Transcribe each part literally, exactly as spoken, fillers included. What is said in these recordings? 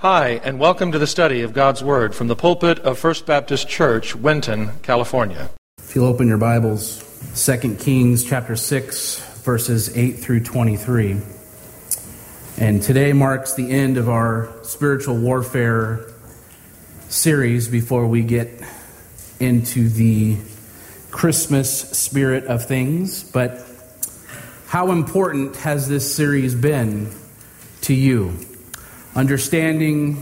Hi, and welcome to the study of God's Word from the pulpit of First Baptist Church, Winton, California. If you'll open your Bibles, Second Kings chapter six, verses eight through twenty-three. And today marks the end of our spiritual warfare series before we get into the Christmas spirit of things. But how important has this series been to you? Understanding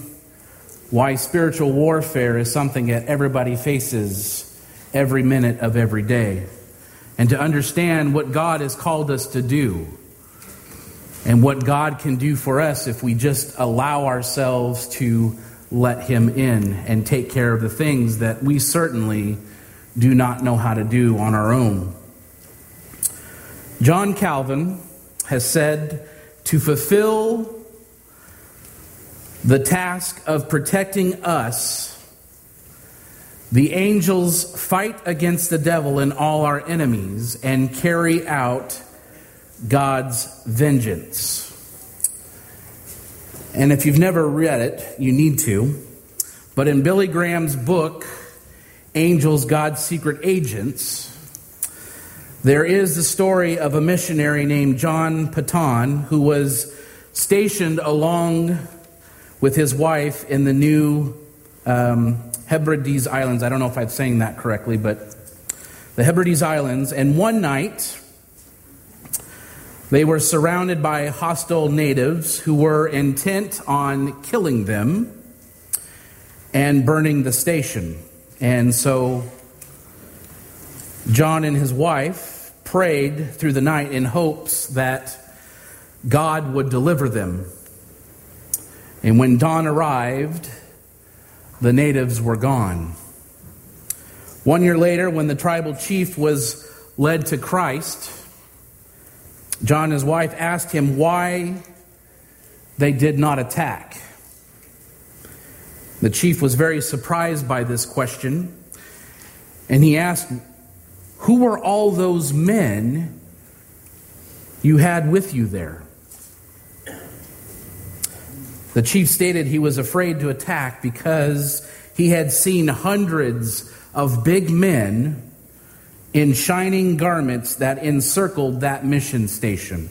why spiritual warfare is something that everybody faces every minute of every day. And to understand what God has called us to do and what God can do for us if we just allow ourselves to let Him in and take care of the things that we certainly do not know how to do on our own. John Calvin has said, "To fulfill the task of protecting us, the angels fight against the devil and all our enemies and carry out God's vengeance." And if you've never read it, you need to. But in Billy Graham's book, Angels, God's Secret Agents, there is the story of a missionary named John Paton who was stationed along with his wife in the new um, Hebrides Islands. I don't know if I'm saying that correctly, but the Hebrides Islands. And one night, they were surrounded by hostile natives who were intent on killing them and burning the station. And so John and his wife prayed through the night in hopes that God would deliver them. And when dawn arrived, the natives were gone. One year later, when the tribal chief was led to Christ, John and his wife asked him why they did not attack. The chief was very surprised by this question, and he asked, "Who were all those men you had with you there?" The chief stated he was afraid to attack because he had seen hundreds of big men in shining garments that encircled that mission station,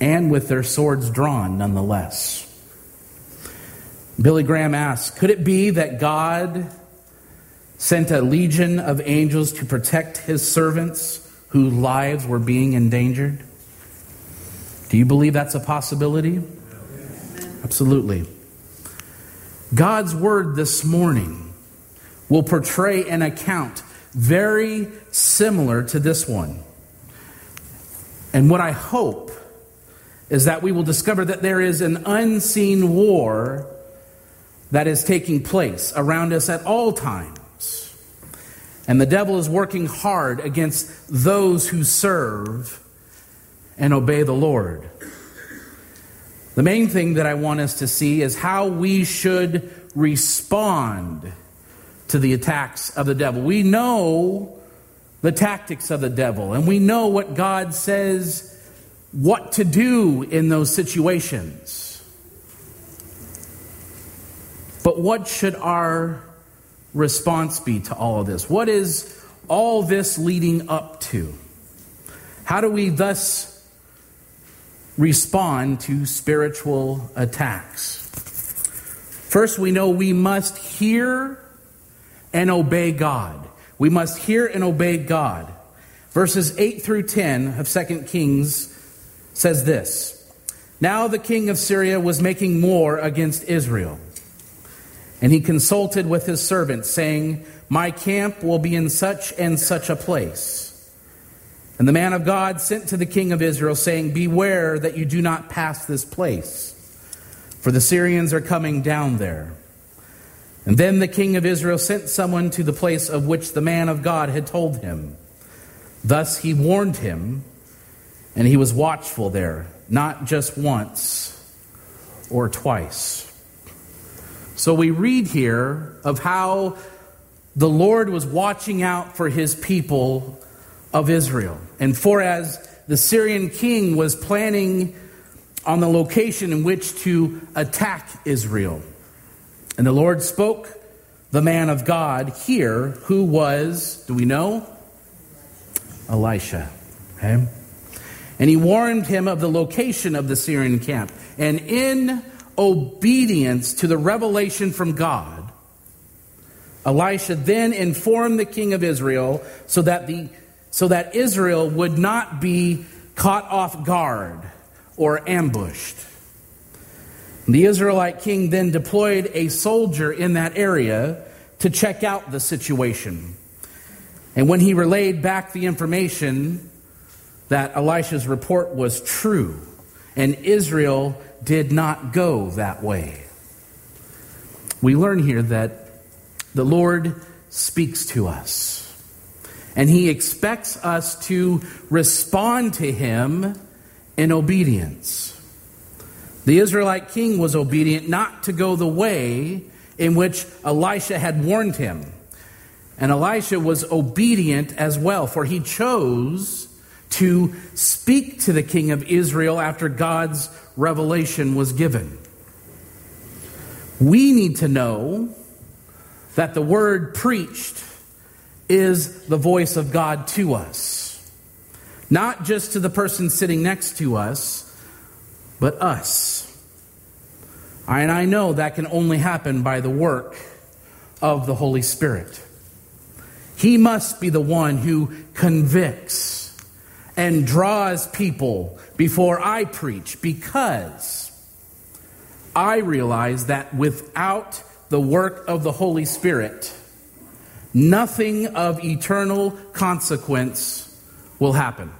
and with their swords drawn nonetheless. Billy Graham asked, could it be that God sent a legion of angels to protect His servants whose lives were being endangered? Do you believe that's a possibility? Absolutely. God's Word this morning will portray an account very similar to this one. And what I hope is that we will discover that there is an unseen war that is taking place around us at all times. And the devil is working hard against those who serve and obey the Lord. The main thing that I want us to see is how we should respond to the attacks of the devil. We know the tactics of the devil, and we know what God says what to do in those situations. But what should our response be to all of this? What is all this leading up to? How do we thus respond to spiritual attacks? First, we know we must hear and obey God. We must hear and obey God. Verses eight through ten of Second Kings says this: "Now the king of Syria was making war against Israel, and he consulted with his servants, saying, 'My camp will be in such and such a place.' And the man of God sent to the king of Israel, saying, 'Beware that you do not pass this place, for the Syrians are coming down there.' And then the king of Israel sent someone to the place of which the man of God had told him. Thus he warned him, and he was watchful there, not just once or twice." So we read here of how the Lord was watching out for His people of Israel. And for as the Syrian king was planning on the location in which to attack Israel. And the Lord spoke the man of God here, who was, do we know? Elisha. Okay? And he warned him of the location of the Syrian camp. And in obedience to the revelation from God, Elisha then informed the king of Israel so that the so that Israel would not be caught off guard or ambushed. The Israelite king then deployed a soldier in that area to check out the situation. And when he relayed back the information that Elisha's report was true, and Israel did not go that way. We learn here that the Lord speaks to us, and he expects us to respond to him in obedience. The Israelite king was obedient not to go the way in which Elisha had warned him. And Elisha was obedient as well, for he chose to speak to the king of Israel after God's revelation was given. We need to know that the word preached is the voice of God to us, not just to the person sitting next to us, but us. And I know that can only happen by the work of the Holy Spirit. He must be the one who convicts and draws people before I preach, because I realize that without the work of the Holy Spirit, nothing of eternal consequence will happen.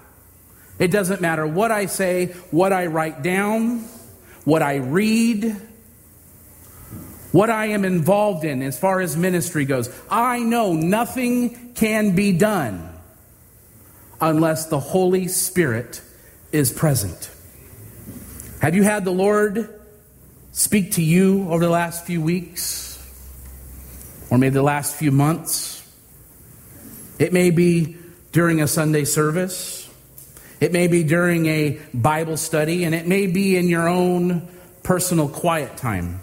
It doesn't matter what I say, what I write down, what I read, what I am involved in as far as ministry goes. I know nothing can be done unless the Holy Spirit is present. Have you had the Lord speak to you over the last few weeks? Or maybe the last few months? It may be during a Sunday service. It may be during a Bible study, and it may be in your own personal quiet time.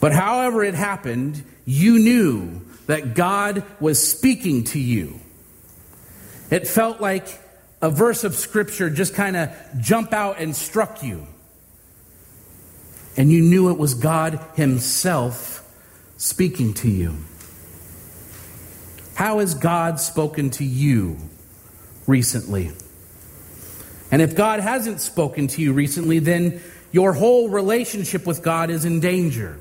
But however it happened, you knew that God was speaking to you. It felt like a verse of Scripture just kind of jumped out and struck you. And you knew it was God himself speaking to you. How has God spoken to you recently? And if God hasn't spoken to you recently, then your whole relationship with God is in danger.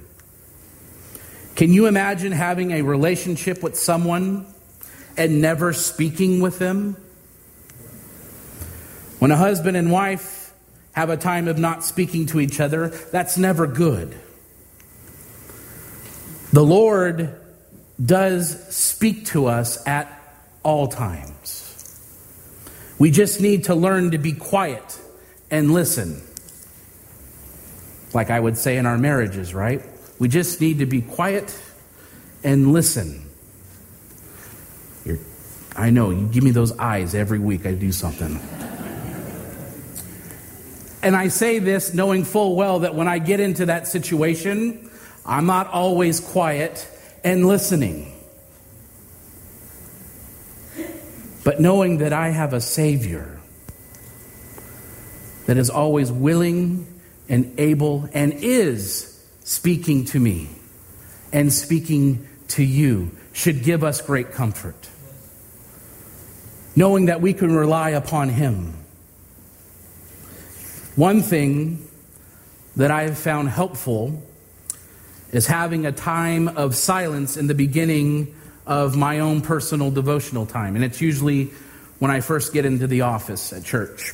Can you imagine having a relationship with someone and never speaking with them? When a husband and wife have a time of not speaking to each other, that's never good. The Lord does speak to us at all times. We just need to learn to be quiet and listen. Like I would say in our marriages, right? We just need to be quiet and listen. You're, I know, you give me those eyes every week I do something. And I say this knowing full well that when I get into that situation, I'm not always quiet and listening. But knowing that I have a Savior that is always willing and able and is speaking to me and speaking to you should give us great comfort. Knowing that we can rely upon him. One thing that I have found helpful is having a time of silence in the beginning of my own personal devotional time. And it's usually when I first get into the office at church.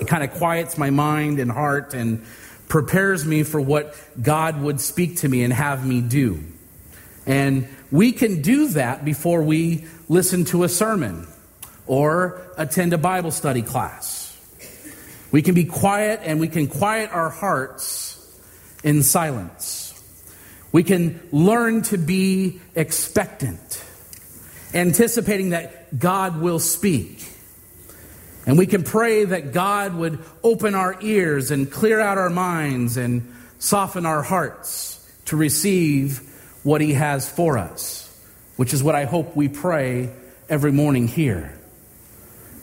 It kind of quiets my mind and heart and prepares me for what God would speak to me and have me do. And we can do that before we listen to a sermon or attend a Bible study class. We can be quiet, and we can quiet our hearts in silence. We can learn to be expectant, anticipating that God will speak. And we can pray that God would open our ears and clear out our minds and soften our hearts to receive what he has for us, which is what I hope we pray every morning here,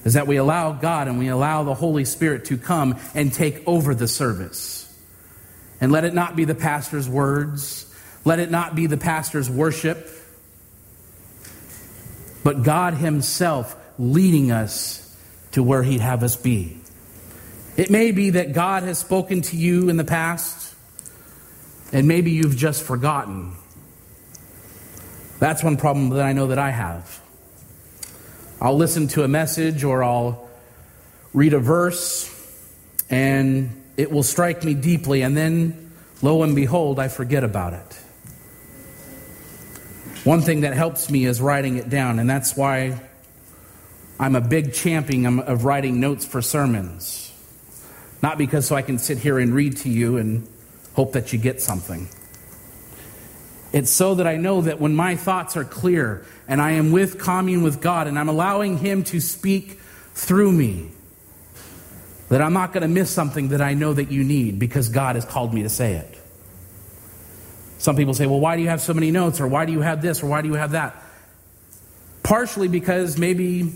is that we allow God and we allow the Holy Spirit to come and take over the service. And let it not be the pastor's words. Let it not be the pastor's worship. But God himself leading us to where he'd have us be. It may be that God has spoken to you in the past, and maybe you've just forgotten. That's one problem that I know that I have. I'll listen to a message or I'll read a verse, and it will strike me deeply, and then, lo and behold, I forget about it. One thing that helps me is writing it down, and that's why I'm a big champion of writing notes for sermons. Not because so I can sit here and read to you and hope that you get something. It's so that I know that when my thoughts are clear and I am with commune with God and I'm allowing him to speak through me, that I'm not going to miss something that I know that you need because God has called me to say it. Some people say, well, why do you have so many notes? Or why do you have this? Or why do you have that? Partially because maybe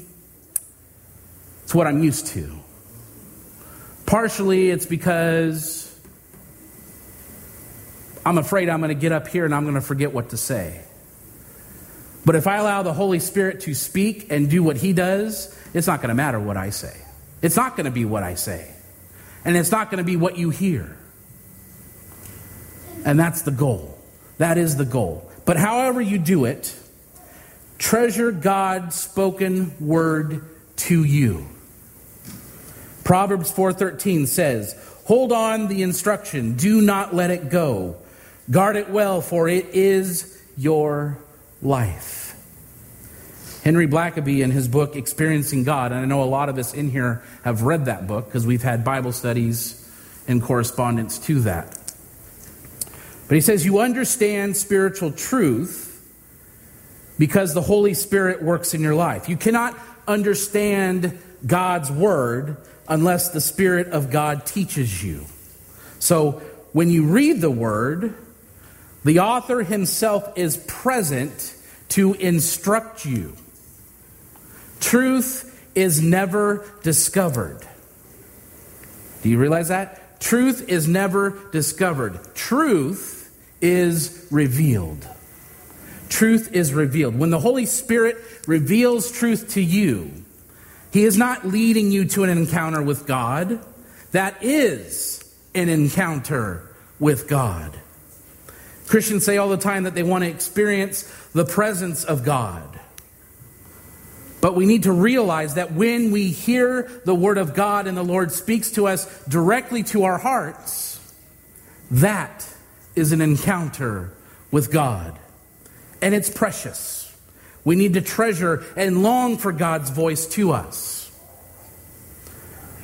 it's what I'm used to. Partially, it's because I'm afraid I'm going to get up here and I'm going to forget what to say. But if I allow the Holy Spirit to speak and do what he does, it's not going to matter what I say. It's not going to be what I say. And it's not going to be what you hear. And that's the goal. That is the goal. But however you do it, treasure God's spoken word to you. Proverbs four thirteen says, hold on the instruction, do not let it go. Guard it well, for it is your life. Henry Blackaby, in his book, Experiencing God, and I know a lot of us in here have read that book because we've had Bible studies in correspondence to that. But he says, you understand spiritual truth because the Holy Spirit works in your life. You cannot understand God's word unless the Spirit of God teaches you. So when you read the word, the author himself is present to instruct you. Truth is never discovered. Do you realize that? Truth is never discovered. Truth is revealed. Truth is revealed. When the Holy Spirit reveals truth to you, he is not leading you to an encounter with God. That is an encounter with God. Christians say all the time that they want to experience the presence of God. But we need to realize that when we hear the word of God and the Lord speaks to us directly to our hearts, that is an encounter with God. And it's precious. We need to treasure and long for God's voice to us.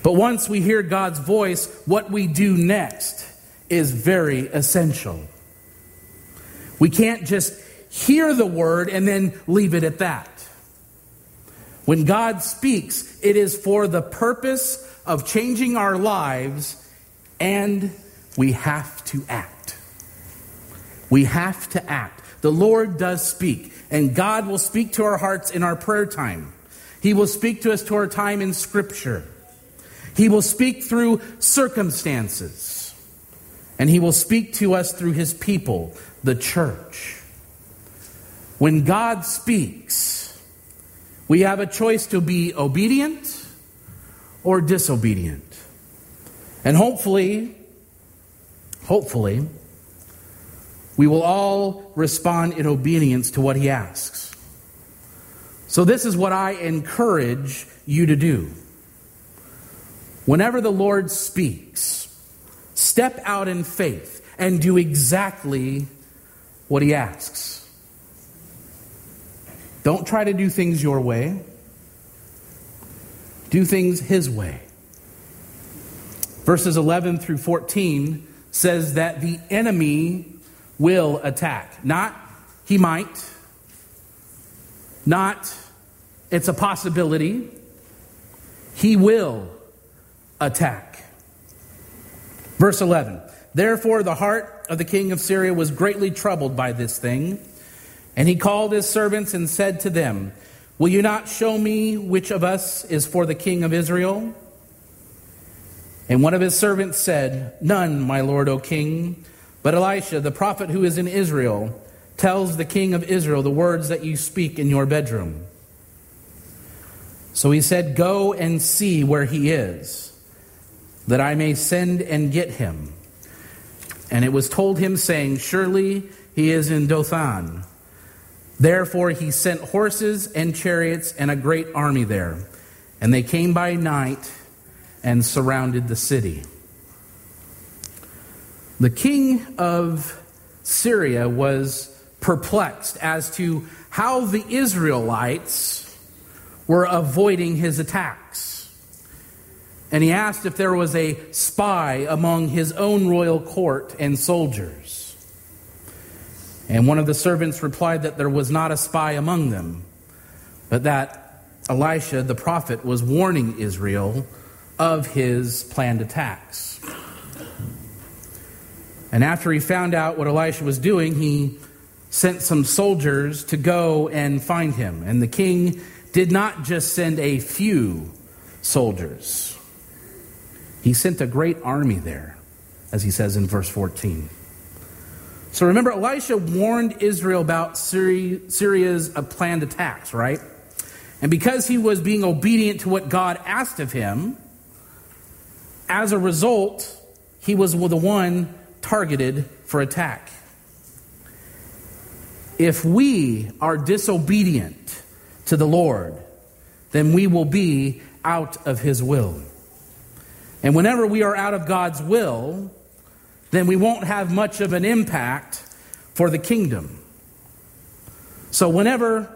But once we hear God's voice, what we do next is very essential. We can't just hear the word and then leave it at that. When God speaks, it is for the purpose of changing our lives, and we have to act. We have to act. The Lord does speak, and God will speak to our hearts in our prayer time. He will speak to us to our time in Scripture. He will speak through circumstances, and he will speak to us through his people, the church. When God speaks, we have a choice to be obedient or disobedient. And hopefully, hopefully, we will all respond in obedience to what he asks. So this is what I encourage you to do. Whenever the Lord speaks, step out in faith and do exactly what he asks. Don't try to do things your way. Do things his way. Verses eleven through fourteen says that the enemy will attack. Not he might. Not it's a possibility. he will attack. Verse eleven, therefore the heart of the king of Syria was greatly troubled by this thing, and he called his servants and said to them, will you not show me which of us is for the king of Israel? And one of his servants said, none, my lord, O king, but Elisha, the prophet who is in Israel, tells the king of Israel the words that you speak in your bedroom. So he said, go and see where he is, that I may send and get him. And it was told him, saying, surely he is in Dothan. Therefore he sent horses and chariots and a great army there. And they came by night and surrounded the city. The king of Syria was perplexed as to how the Israelites were avoiding his attacks. And he asked if there was a spy among his own royal court and soldiers. And one of the servants replied that there was not a spy among them, but that Elisha the prophet was warning Israel of his planned attacks. And after he found out what Elisha was doing, he sent some soldiers to go and find him. And the king did not just send a few soldiers. He sent a great army there, as he says in verse fourteen. So remember, Elisha warned Israel about Syria's planned attacks, right? And because he was being obedient to what God asked of him, as a result, he was the one targeted for attack. If we are disobedient to the Lord, then we will be out of his will. And whenever we are out of God's will, then we won't have much of an impact for the kingdom. So whenever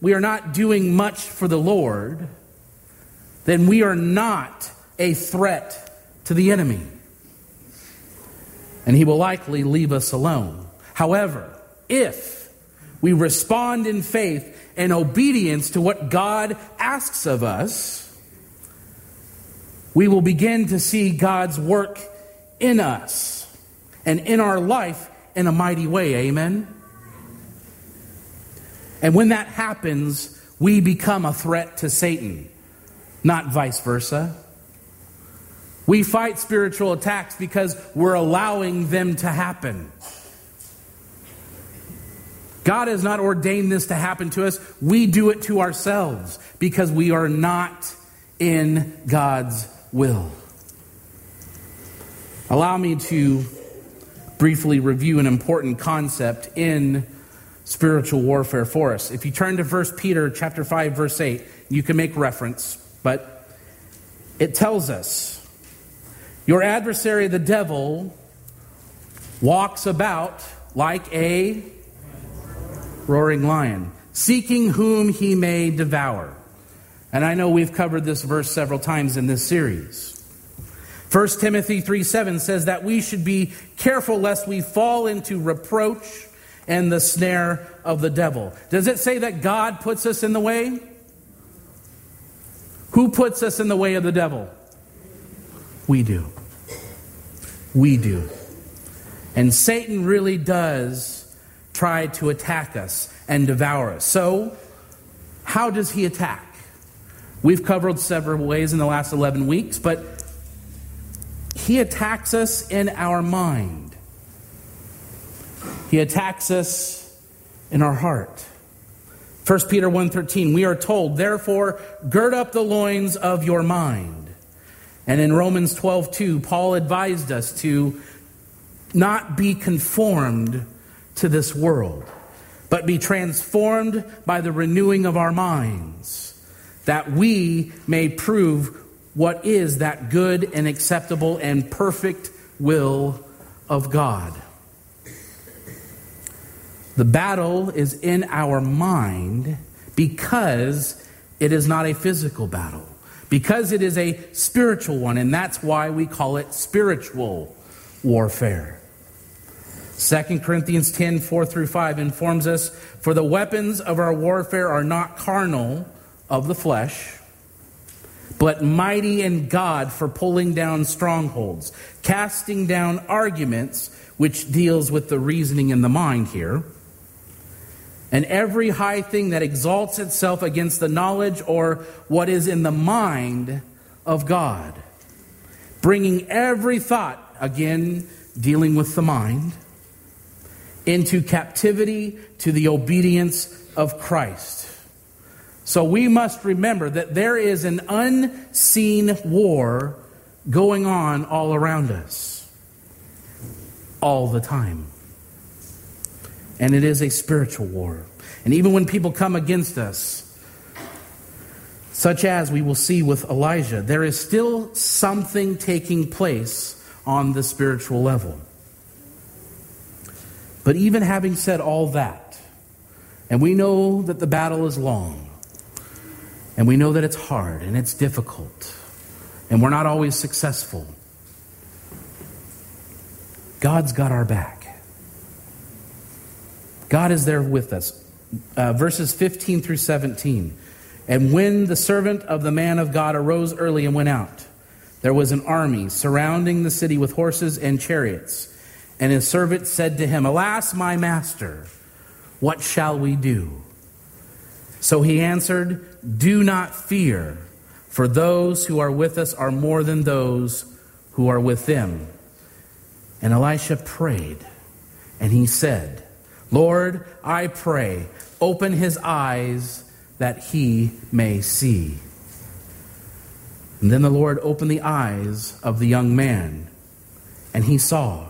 we are not doing much for the Lord, then we are not a threat to the enemy. And he will likely leave us alone. However, if we respond in faith and obedience to what God asks of us, we will begin to see God's work in us and in our life in a mighty way, amen? And when that happens, we become a threat to Satan, not vice versa. We fight spiritual attacks because we're allowing them to happen. God has not ordained this to happen to us. We do it to ourselves because we are not in God's will. Allow me to briefly review an important concept in spiritual warfare for us. If you turn to First Peter chapter five, verse eight, you can make reference, but it tells us, your adversary, the devil, walks about like a roaring lion, seeking whom he may devour. And I know we've covered this verse several times in this series. First Timothy three seven says that we should be careful lest we fall into reproach and the snare of the devil. Does it say that God puts us in the way? Who puts us in the way of the devil? We do. We do. And Satan really does try to attack us and devour us. So, how does he attack? We've covered several ways in the last eleven weeks, but he attacks us in our mind. He attacks us in our heart. First Peter one thirteen, we are told, therefore, gird up the loins of your mind. And in Romans twelve two, Paul advised us to not be conformed to this world, but be transformed by the renewing of our minds, that we may prove what is that good and acceptable and perfect will of God? The battle is in our mind because it is not a physical battle, because it is a spiritual one, and that's why we call it spiritual warfare. Second Corinthians ten, four through five informs us, for the weapons of our warfare are not carnal of the flesh, but mighty in God for pulling down strongholds, casting down arguments, which deals with the reasoning in the mind here, and every high thing that exalts itself against the knowledge or what is in the mind of God, bringing every thought, again, dealing with the mind, into captivity to the obedience of Christ. So we must remember that there is an unseen war going on all around us, all the time. And it is a spiritual war. And even when people come against us, such as we will see with Elijah, there is still something taking place on the spiritual level. But even having said all that, and we know that the battle is long, and we know that it's hard and it's difficult. And we're not always successful. God's got our back. God is there with us. Uh, verses fifteen through seventeen. And when the servant of the man of God arose early and went out, there was an army surrounding the city with horses and chariots. And his servant said to him, "Alas, my master, what shall we do?" So he answered, "Do not fear, for those who are with us are more than those who are with them." And Elisha prayed, and he said, "Lord, I pray, open his eyes that he may see." And then the Lord opened the eyes of the young man, and he saw.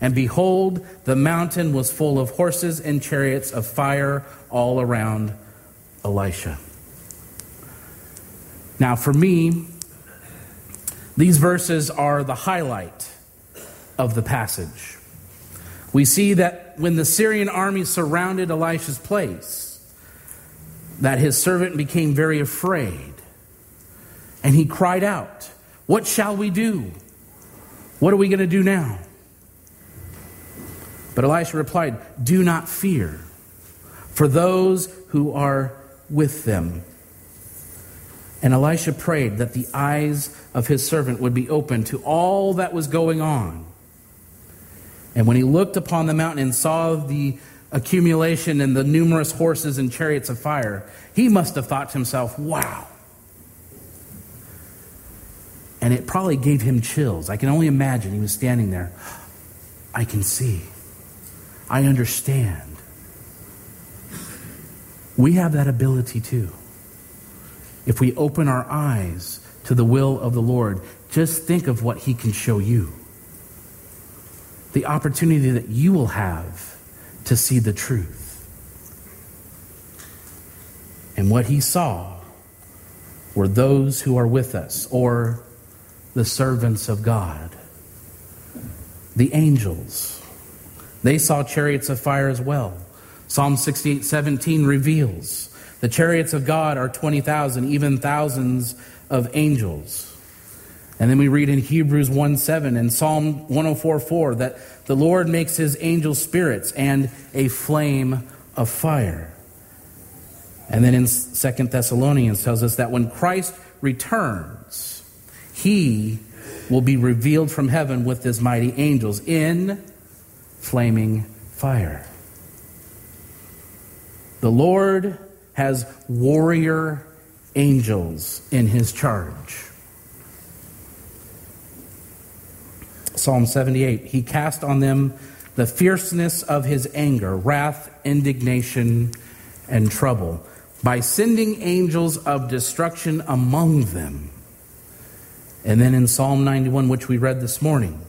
And behold, the mountain was full of horses and chariots of fire all around Elisha. Now, for me, these verses are the highlight of the passage. We see that when the Syrian army surrounded Elisha's place, that his servant became very afraid, and he cried out, "What shall we do? What are we going to do now?" But Elisha replied, "Do not fear, for those who are with them." And Elisha prayed that the eyes of his servant would be open to all that was going on. And when he looked upon the mountain and saw the accumulation and the numerous horses and chariots of fire, he must have thought to himself, "Wow." And it probably gave him chills. I can only imagine he was standing there. "I can see. I understand." We have that ability too. If we open our eyes to the will of the Lord, just think of what he can show you. The opportunity that you will have to see the truth. And what he saw were those who are with us, or the servants of God, the angels. They saw chariots of fire as well. Psalm sixty-eight seventeen reveals, "The chariots of God are twenty thousand, even thousands of angels." And then we read in Hebrews one seven and Psalm one oh four four that the Lord makes his angels spirits and a flame of fire. And then in Second Thessalonians tells us that when Christ returns, he will be revealed from heaven with his mighty angels in flaming fire. The Lord has warrior angels in his charge. Psalm seventy-eight, "He cast on them the fierceness of his anger, wrath, indignation, and trouble, by sending angels of destruction among them." And then in Psalm ninety-one, which we read this morning,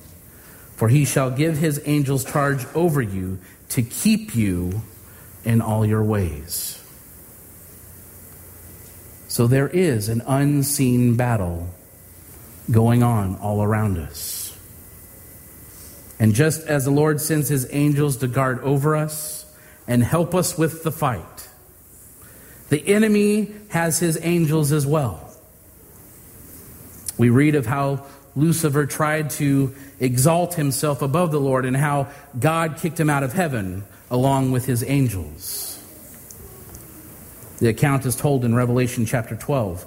"For he shall give his angels charge over you to keep you in all your ways." So there is an unseen battle going on all around us. And just as the Lord sends his angels to guard over us and help us with the fight, the enemy has his angels as well. We read of how Lucifer tried to exalt himself above the Lord and how God kicked him out of heaven along with his angels. The account is told in Revelation chapter twelve.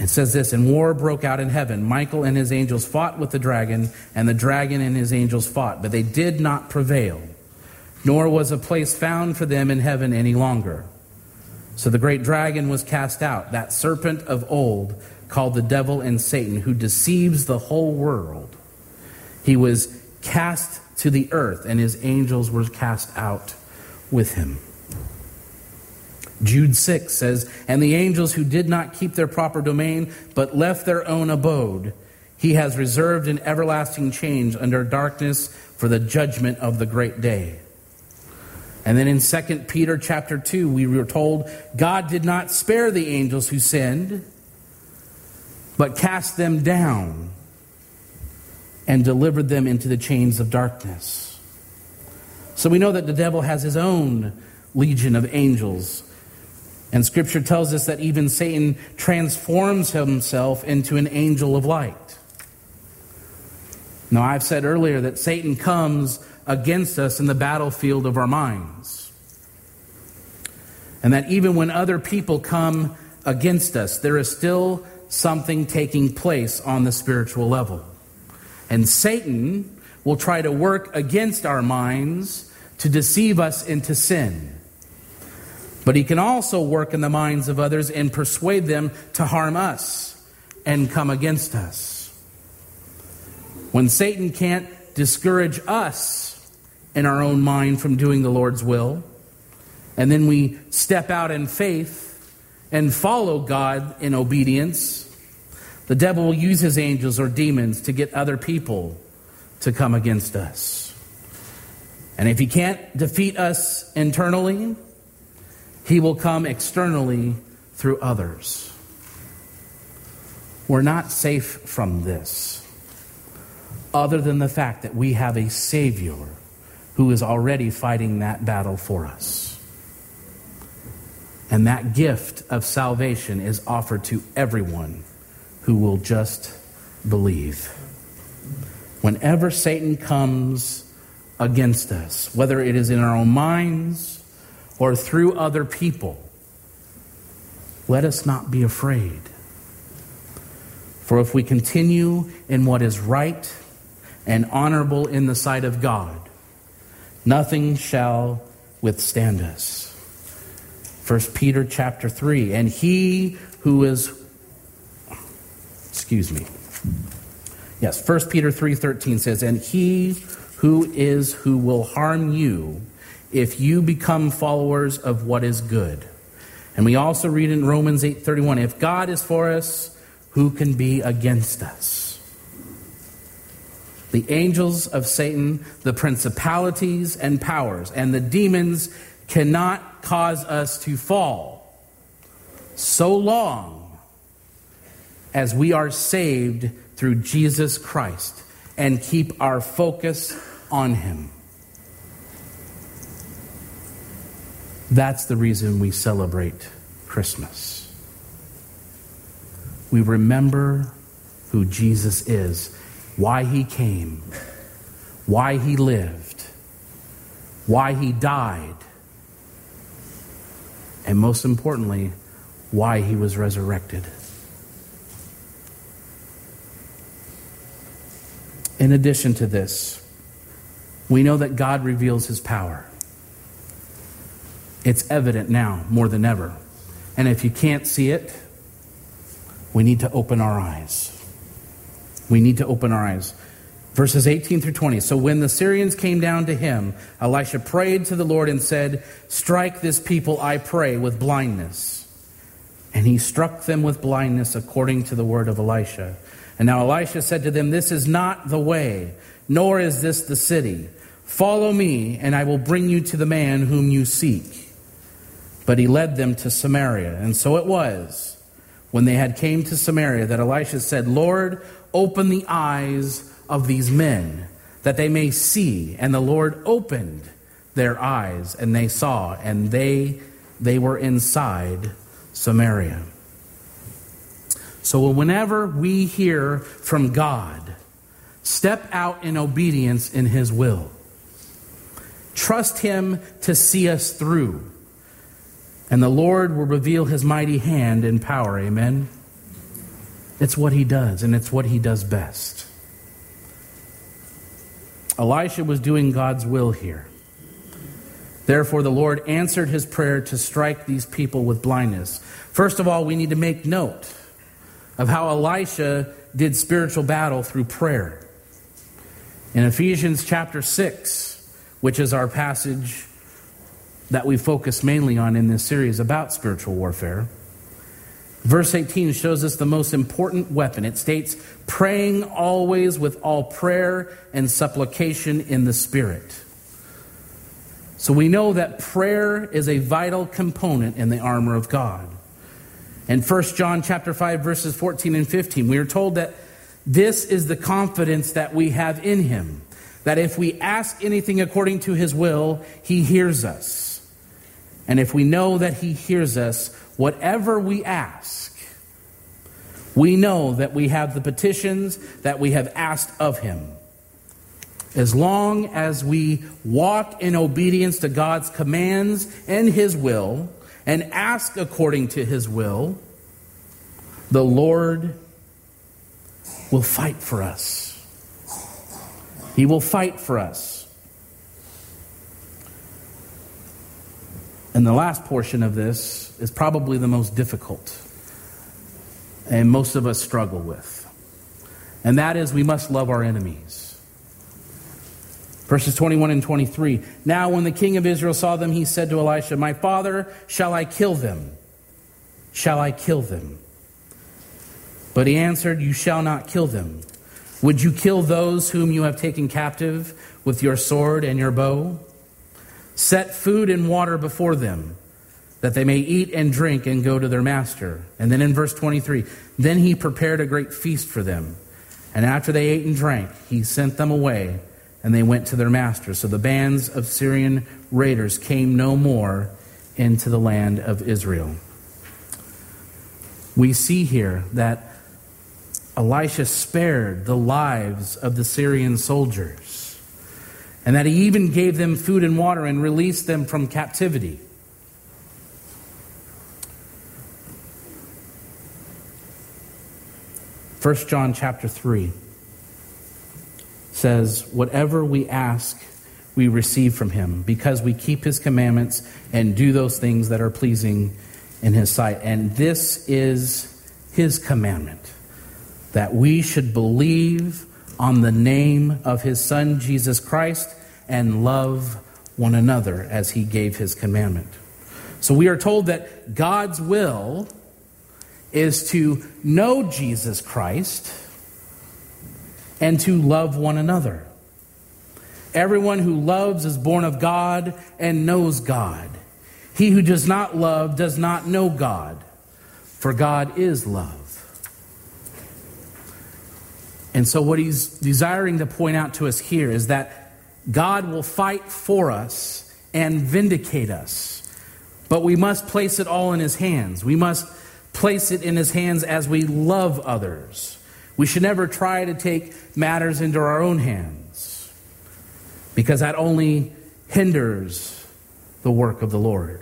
It says this, and war broke out in heaven. Michael and his angels fought with the dragon, and the dragon and his angels fought, but they did not prevail, nor was a place found for them in heaven any longer. So the great dragon was cast out, that serpent of old, called the devil and Satan, who deceives the whole world. He was cast to the earth, and his angels were cast out with him. Jude six says, and the angels who did not keep their proper domain, but left their own abode, he has reserved in everlasting chains under darkness for the judgment of the great day. And then in Second Peter chapter two, we were told, God did not spare the angels who sinned, but cast them down and delivered them into the chains of darkness. So we know that the devil has his own legion of angels. And Scripture tells us that even Satan transforms himself into an angel of light. Now, I've said earlier that Satan comes against us in the battlefield of our minds. And that even when other people come against us, there is still something taking place on the spiritual level. And Satan will try to work against our minds to deceive us into sin. But he can also work in the minds of others and persuade them to harm us and come against us. When Satan can't discourage us in our own mind from doing the Lord's will, and then we step out in faith and follow God in obedience, the devil will use his angels or demons to get other people to come against us. And if he can't defeat us internally, he will come externally through others. We're not safe from this, other than the fact that we have a Savior who is already fighting that battle for us. And that gift of salvation is offered to everyone who will just believe. Whenever Satan comes against us, whether it is in our own minds or through other people, let us not be afraid. For if we continue in what is right and honorable in the sight of God, nothing shall withstand us. First Peter chapter three, and he who is, excuse me. Yes, First Peter three thirteen says, and he who is who will harm you if you become followers of what is good. And we also read in Romans eight thirty-one, if God is for us, who can be against us? The angels of Satan, the principalities and powers, and the demons cannot cause us to fall, so long as we are saved through Jesus Christ and keep our focus on him. That's the reason we celebrate Christmas. We remember who Jesus is, why he came, why he lived, why he died, and most importantly, why he was resurrected. In addition to this, we know that God reveals his power. It's evident now more than ever. And if you can't see it, we need to open our eyes. We need to open our eyes. Verses eighteen through twenty. So when the Syrians came down to him, Elisha prayed to the Lord and said, strike this people, I pray, with blindness. And he struck them with blindness according to the word of Elisha. And now Elisha said to them, this is not the way, nor is this the city. Follow me, and I will bring you to the man whom you seek. But he led them to Samaria. And so it was, when they had came to Samaria, that Elisha said, Lord, open the eyes of these men, that they may see. And the Lord opened their eyes, and they saw, and they they were inside Samaria. So whenever we hear from God, step out in obedience in his will. Trust him to see us through. And the Lord will reveal his mighty hand and power. Amen. It's what he does, and it's what he does best. Elisha was doing God's will here. Therefore, the Lord answered his prayer to strike these people with blindness. First of all, we need to make note of how Elisha did spiritual battle through prayer. In Ephesians chapter six, which is our passage that we focus mainly on in this series about spiritual warfare, verse eighteen shows us the most important weapon. It states, praying always with all prayer and supplication in the Spirit. So we know that prayer is a vital component in the armor of God. In First John chapter five, verses fourteen and fifteen, we are told that this is the confidence that we have in him, that if we ask anything according to his will, he hears us. And if we know that he hears us, whatever we ask, we know that we have the petitions that we have asked of him. As long as we walk in obedience to God's commands and his will, and ask according to his will, the Lord will fight for us. He will fight for us. And the last portion of this is probably the most difficult, and most of us struggle with. And that is, we must love our enemies. Verses twenty-one and twenty-three. Now when the king of Israel saw them, he said to Elisha, my father, shall I kill them? Shall I kill them? But he answered, you shall not kill them. Would you kill those whom you have taken captive with your sword and your bow? Set food and water before them, that they may eat and drink and go to their master. And then in verse twenty-three, then he prepared a great feast for them. And after they ate and drank, he sent them away, and they went to their master. So the bands of Syrian raiders came no more into the land of Israel. We see here that Elisha spared the lives of the Syrian soldiers, and that he even gave them food and water and released them from captivity. First John chapter three says, whatever we ask, we receive from him, because we keep his commandments and do those things that are pleasing in his sight. And this is his commandment, that we should believe on the name of his Son, Jesus Christ, and love one another as he gave his commandment. So we are told that God's will is to know Jesus Christ and to love one another. Everyone who loves is born of God and knows God. He who does not love does not know God, for God is love. And so what he's desiring to point out to us here is that God will fight for us and vindicate us. But we must place it all in his hands. We must place it in his hands as we love others. We should never try to take matters into our own hands, because that only hinders the work of the Lord.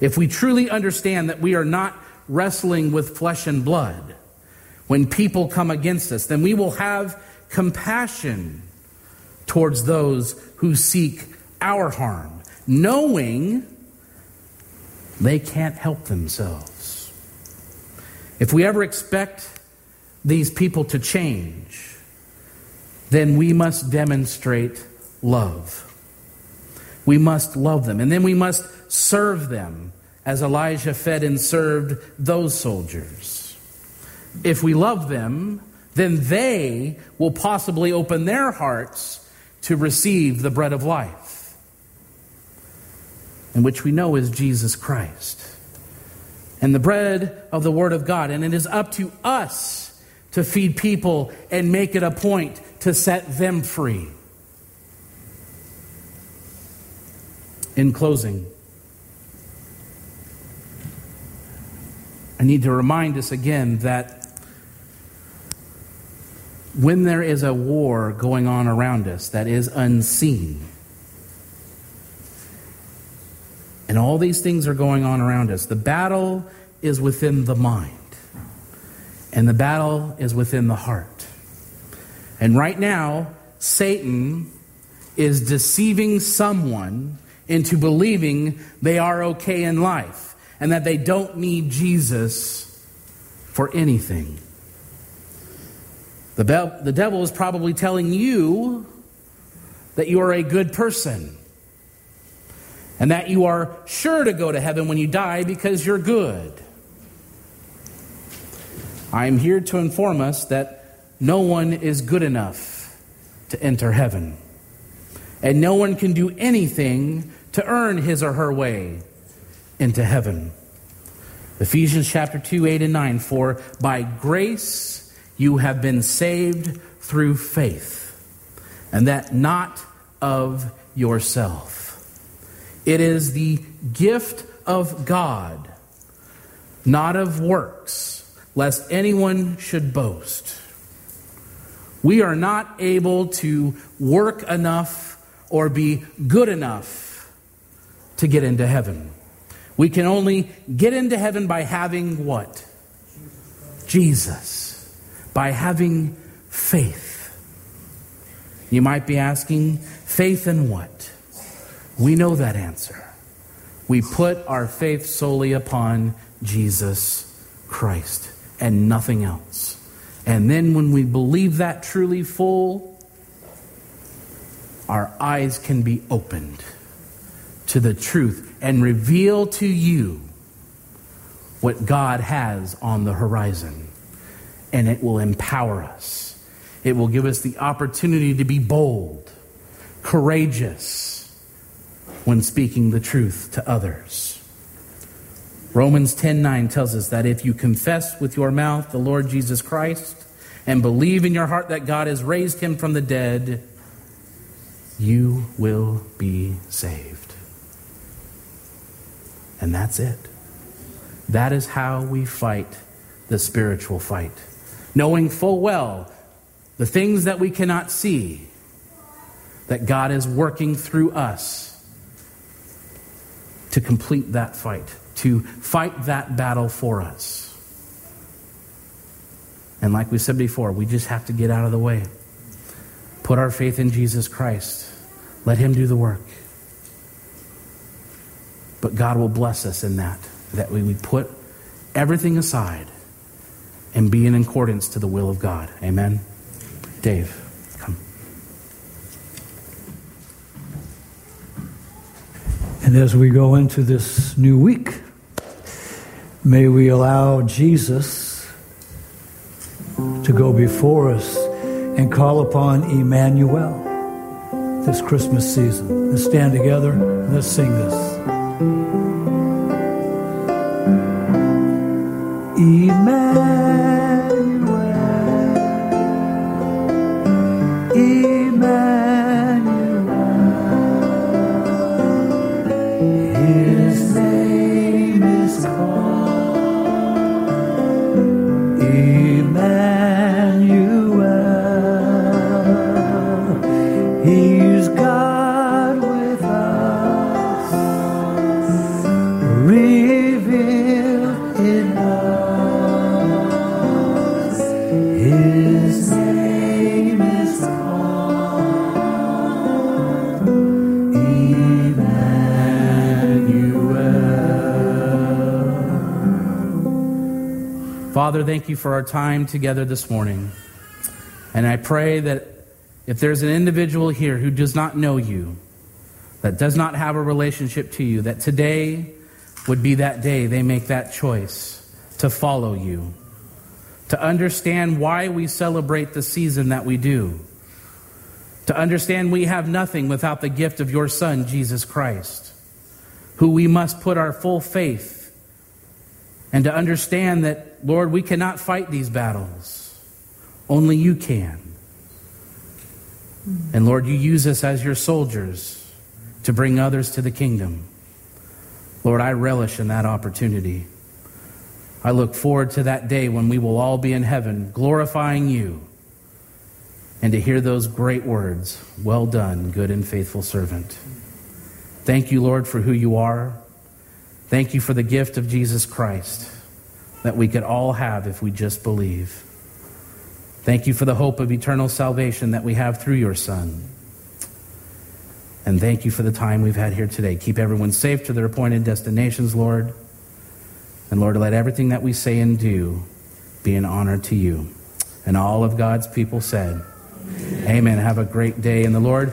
If we truly understand that we are not wrestling with flesh and blood, when people come against us, then we will have compassion towards those who seek our harm, knowing they can't help themselves. If we ever expect these people to change, then we must demonstrate love. We must love them, and then we must serve them as Elijah fed and served those soldiers. If we love them, then they will possibly open their hearts to receive the bread of life, and which we know is Jesus Christ, and the bread of the Word of God. And it is up to us to feed people and make it a point to set them free. In closing, I need to remind us again that when there is a war going on around us that is unseen, and all these things are going on around us, the battle is within the mind. And the battle is within the heart. And right now, Satan is deceiving someone into believing they are okay in life and that they don't need Jesus for anything. The, be- the devil is probably telling you that you are a good person and that you are sure to go to heaven when you die because you're good. I am here to inform us that no one is good enough to enter heaven. And no one can do anything to earn his or her way into heaven. Ephesians chapter two, eight and nine. For by grace you have been saved through faith, and that not of yourself. It is the gift of God, not of works, lest anyone should boast. We are not able to work enough or be good enough to get into heaven. We can only get into heaven by having what? Jesus. By having faith. You might be asking, faith in what? We know that answer. We put our faith solely upon Jesus Christ and nothing else. And then when we believe that truly full, our eyes can be opened to the truth and reveal to you what God has on the horizon. And it will empower us. It will give us the opportunity to be bold, courageous when speaking the truth to others. Romans ten nine tells us that if you confess with your mouth the Lord Jesus Christ and believe in your heart that God has raised him from the dead, you will be saved. And that's it. That is how we fight the spiritual fight. Knowing full well the things that we cannot see, that God is working through us to complete that fight, to fight that battle for us. And like we said before, we just have to get out of the way. Put our faith in Jesus Christ. Let him do the work. But God will bless us in that, that we would put everything aside and be in accordance to the will of God. Amen. Dave, come. And as we go into this new week, may we allow Jesus to go before us and call upon Emmanuel this Christmas season. Let's stand together and let's sing this. Emmanuel, Emmanuel, his name is called Emmanuel. Father, thank you for our time together this morning. And I pray that if there's an individual here who does not know you, that does not have a relationship to you, that today would be that day they make that choice to follow you, to understand why we celebrate the season that we do, to understand we have nothing without the gift of your Son, Jesus Christ, who we must put our full faith in. And to understand that, Lord, we cannot fight these battles. Only you can. And Lord, you use us as your soldiers to bring others to the kingdom. Lord, I relish in that opportunity. I look forward to that day when we will all be in heaven glorifying you and to hear those great words, well done, good and faithful servant. Thank you, Lord, for who you are. Thank you for the gift of Jesus Christ. that we could all have if we just believe. Thank you for the hope of eternal salvation that we have through your Son. And thank you for the time we've had here today. Keep everyone safe to their appointed destinations, Lord. And Lord, let everything that we say and do be an honor to you. And all of God's people said, amen. Amen. Have a great day in the Lord.